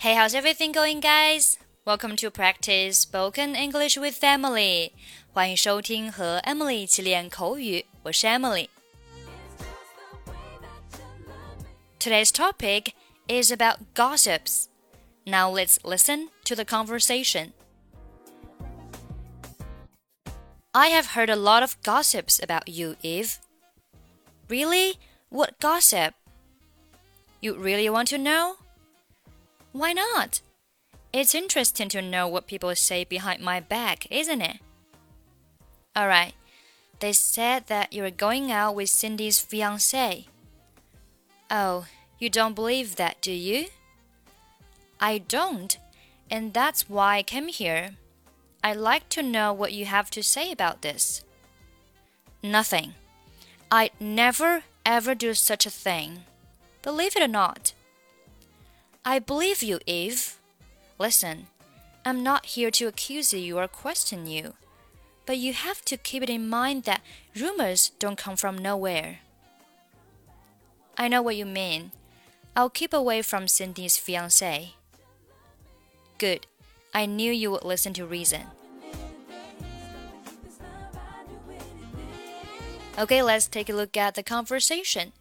Hey, how's everything going, guys? Welcome to practice spoken English with Emily. 欢迎收听和 Emily 一起练口语，我是 Emily. Today's topic is about gossips. Now let's listen to the conversation. I have heard a lot of gossips about you, Eve. Really? What gossip? You really want to know? Why not? It's interesting to know what people say behind my back, isn't it? Alright, they said that you're going out with Cindy's fiancé. Oh, you don't believe that, do you? I don't, and that's why I came here. I'd like to know what you have to say about this. Nothing. I'd never, ever do such a thing. Believe it or not. I believe you, Eve. Listen, I'm not here to accuse you or question you, but you have to keep it in mind that rumors don't come from nowhere. I know what you mean. I'll keep away from Cindy's fiancé. Good.I knew you would listen to reason. Okay, let's take a look at the conversation.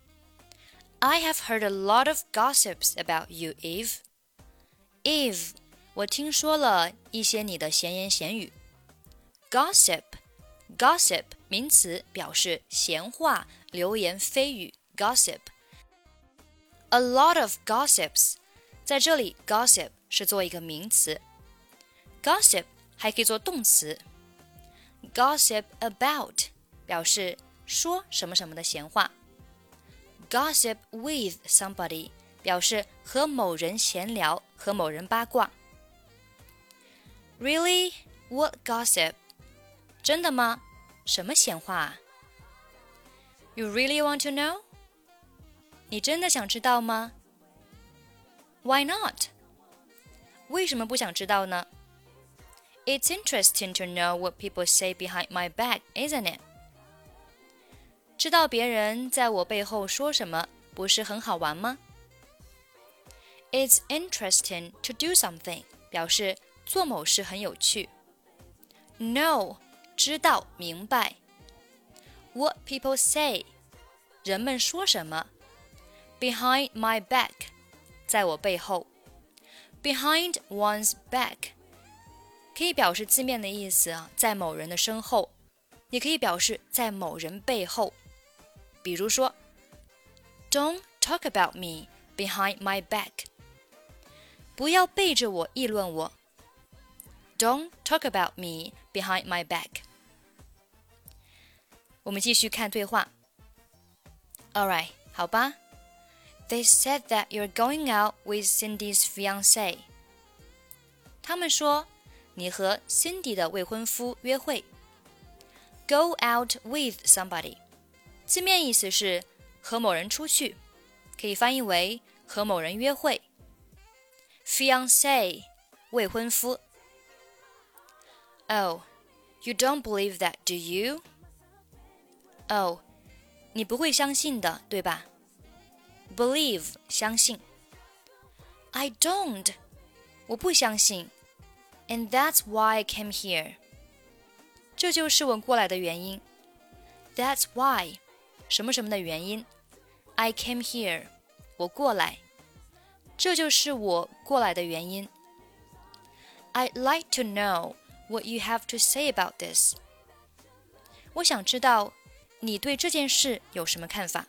I have heard a lot of gossips about you, Eve. Eve, 我听说了一些你的闲言闲语。Gossip 名词表示闲话、流言蜚语。Gossip. A lot of gossips. 在这里 ，gossip 是做一个名词。Gossip 还可以做动词 Gossip about 表示说什么什么的闲话 Gossip with somebody 表示和某人闲聊和某人八卦 Really? What gossip? 真的吗？什么闲话啊 You really want to know? 你真的想知道吗？ Why not? 为什么不想知道呢？It's interesting to know what people say behind my back, isn't it? 知道别人在我背后说什么，不是很好玩吗？ It's interesting to do something, 表示做某事很有趣。Know, 知道，明白。What people say, 人们说什么。Behind my back, 在我背后。Behind one's back.可以表示字面的意思啊，在某人的身后，也可以表示在某人背后。比如说 ，Don't talk about me behind my back。不要背着我议论我。Don't talk about me behind my back。我们继续看对话。All right， 好吧。They said that you're going out with Cindy's fiancé。他们说。你和 Cindy 的未婚夫约会 Go out with somebody 字面意思是和某人出去可以翻译为和某人约会 Fiancé 未婚夫 Oh, you don't believe that, do you? Oh, 你不会相信的对吧 Believe 相信 I don't 我不相信And that's why I came here. 这就是我过来的原因。That's why, 什么什么的原因。I came here, 我过来。这就是我过来的原因。I'd like to know what you have to say about this. 我想知道你对这件事有什么看法。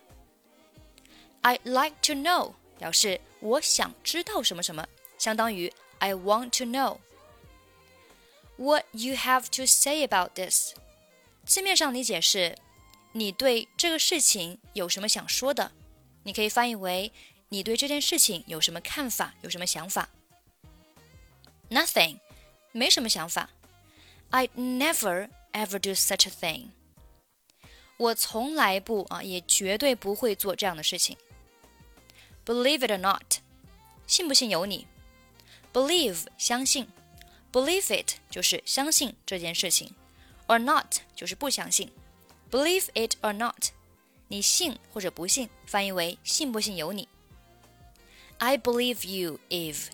I'd like to know 表示我想知道什么什么，相当于 I want to know.What you have to say about this? 字面上理解是，你对这个事情有什么想说的？你可以翻译为，你对这件事情有什么看法，有什么想法 ？Nothing， 没什么想法。I'd never ever do such a thing. 我从来不也绝对不会做这样的事情。Believe it or not， 信不信由你。Believe， 相信。Believe it 就是相信这件事情 or not 就是不相信 Believe it or not 你信或者不信翻译为信不信由你 I believe you, Eve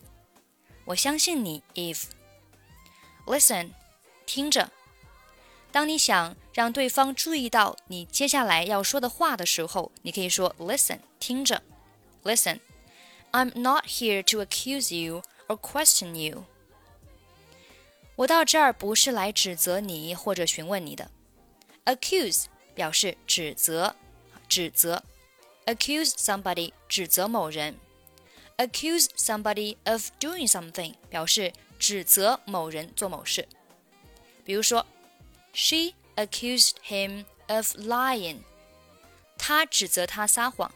我相信你 Eve。 Listen， 听着，当你想让对方注意到你接下来要说的话的时候，你可以说 Listen， 听着。 Listen， I'm not here to accuse you or question you。 我到这儿不是来指责你或者询问你的。 Accuse 表示指责 accuse somebody 指责某人。 Accuse somebody of doing something 表示指责某人做某事。比如说 She accused him of lying。 他指责他撒谎。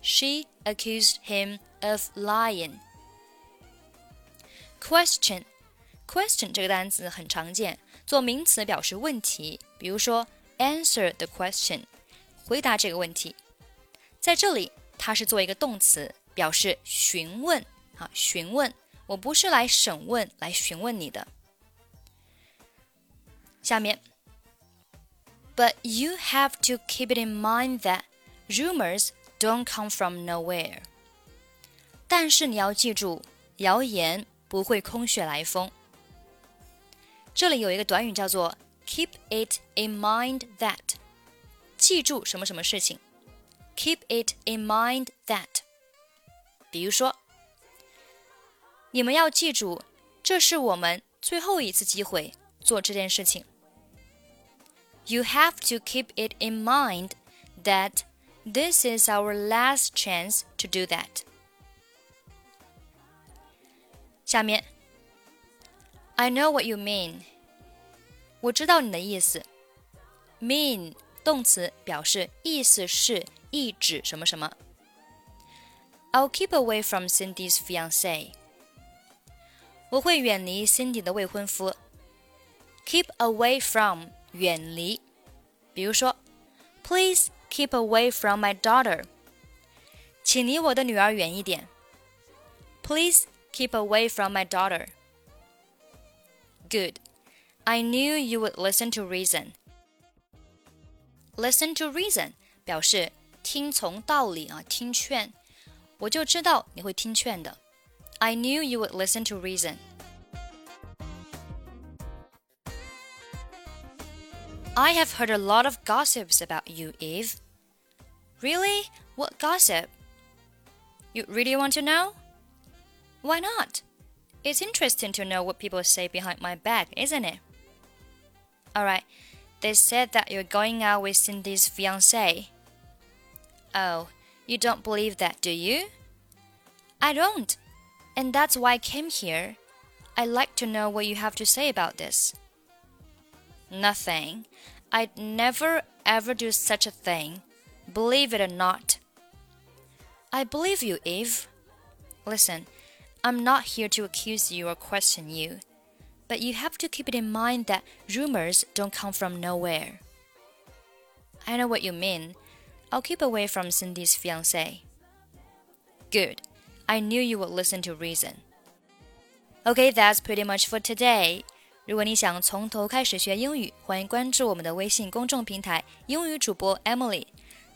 She accused him of lying。 Question 这个单词很常见，做名词表示问题。比如说 Answer the question， 回答这个问题。在这里它是做一个动词，表示询问啊，询问。我不是来审问，来询问你的。下面 But you have to keep it in mind that rumors don't come from nowhere。 但是你要记住，谣言不会空穴来风。这里有一个短语叫做 keep it in mind that， 记住什么什么事情。 Keep it in mind that。 比如说，你们要记住，这是我们最后一次机会做这件事情。 You have to keep it in mind that this is our last chance to do that。 下面 I know what you mean。 我知道你的意思。 Mean 动词表示意思是意指什么什么。 I'll keep away from Cindy's fiancé。 我会远离 Cindy 的未婚夫。 Keep away from 远离。比如说 Please keep away from my daughter。 请离我的女儿远一点。 Please keep away from my daughter。 Good. I knew you would listen to reason. Listen to reason 表示听从道理啊，听劝。我就知道你会听劝的。 I knew you would listen to reason. I have heard a lot of gossips about you, Eve. Really? What gossip? You really want to know? Why not? It's interesting to know what people say behind my back, isn't it? Alright, they said that you're going out with Cindy's fiancé. Oh, you don't believe that, do you? I don't, and that's why I came here. I'd like to know what you have to say about this. Nothing. I'd never ever do such a thing, believe it or not. I believe you, Eve. Listen, I'm not here to accuse you or question you, but you have to keep it in mind that rumors don't come from nowhere. I know what you mean. I'll keep away from Cindy's fiancé. Good. I knew you would listen to reason. Okay, that's pretty much for today. 如果你想从头开始学英语，欢迎关注我们的微信公众平台英语主播 Emily。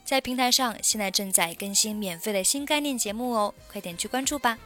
在平台上现在正在更新免费的新概念节目哦，快点去关注吧。